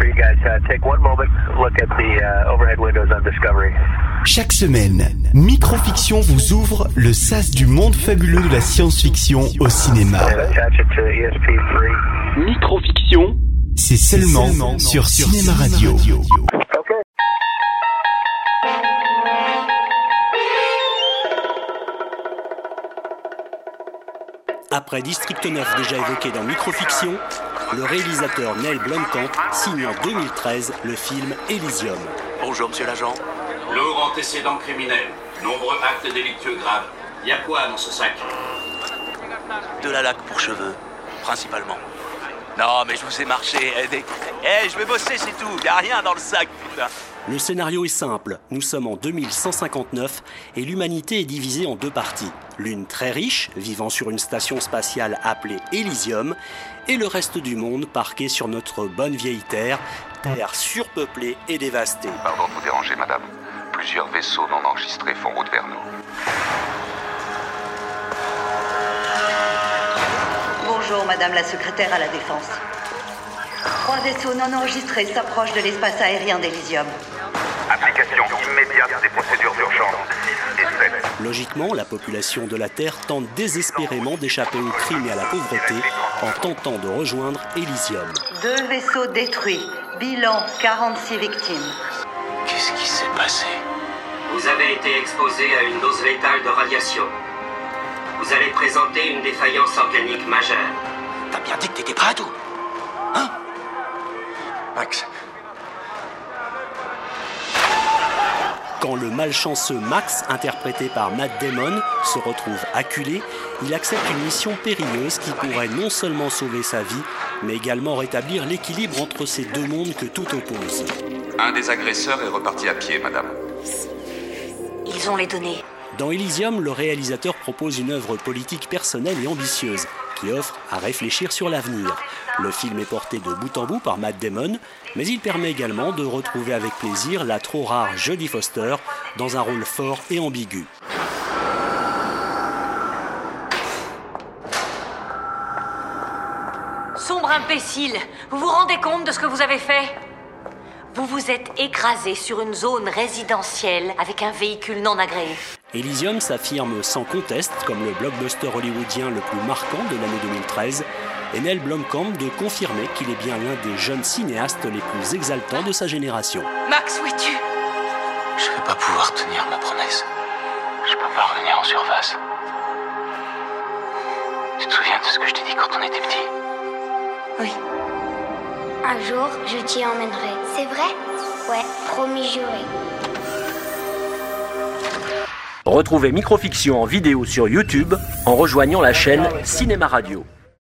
for you guys. Take one moment, look at the overhead windows on Discovery. Chaque semaine, Microfiction vous ouvre le sas du monde fabuleux de la science-fiction au cinéma. Microfiction, c'est seulement sur Cinéma Radio. Après District 9 déjà évoqué dans Microfiction, le réalisateur Neil Blomkamp signe en 2013 le film Elysium. Bonjour monsieur l'agent. Lourd antécédent criminel, nombreux actes délictueux graves. Y a quoi dans ce sac ? De la laque pour cheveux, principalement. Non mais je vous ai marché, je vais bosser c'est tout, y a rien dans le sac putain. Le scénario est simple, nous sommes en 2159 et l'humanité est divisée en deux parties. L'une très riche, vivant sur une station spatiale appelée Elysium, et le reste du monde parqué sur notre bonne vieille Terre surpeuplée et dévastée. Pardon de vous déranger madame, plusieurs vaisseaux non enregistrés font route vers nous. Bonjour madame la secrétaire à la Défense. 3 vaisseaux non enregistrés s'approchent de l'espace aérien d'Elysium. Application immédiate des procédures d'urgence 6 et 7. Logiquement, la population de la Terre tente désespérément d'échapper au crime et à la pauvreté en tentant de rejoindre Elysium. 2 vaisseaux détruits. Bilan, 46 victimes. Qu'est-ce qui s'est passé ? Vous avez été exposé à une dose létale de radiation. Vous allez présenter une défaillance organique majeure. T'as bien dit que t'étais prêt à tout ? Hein ? Max. Quand le malchanceux Max, interprété par Matt Damon, se retrouve acculé, il accepte une mission périlleuse qui pourrait non seulement sauver sa vie, mais également rétablir l'équilibre entre ces deux mondes que tout oppose. Un des agresseurs est reparti à pied, madame. Ils ont les données. Dans Elysium, le réalisateur propose une œuvre politique personnelle et ambitieuse, qui offre à réfléchir sur l'avenir. Le film est porté de bout en bout par Matt Damon, mais il permet également de retrouver avec plaisir la trop rare Jodie Foster dans un rôle fort et ambigu. Sombre imbécile, vous vous rendez compte de ce que vous avez fait ? Vous vous êtes écrasé sur une zone résidentielle avec un véhicule non agréé. Elysium s'affirme sans conteste comme le blockbuster hollywoodien le plus marquant de l'année 2013 et Neil Blomkamp de confirmer qu'il est bien l'un des jeunes cinéastes les plus exaltants de sa génération. Max, où es-tu ? Je ne vais pas pouvoir tenir ma promesse. Je peux pas revenir en surface. Tu te souviens de ce que je t'ai dit quand on était petit ? Oui. Un jour, je t'y emmènerai. C'est vrai ? Ouais, promis juré. Retrouvez Microfiction en vidéo sur YouTube en rejoignant la chaîne Cinéma Radio.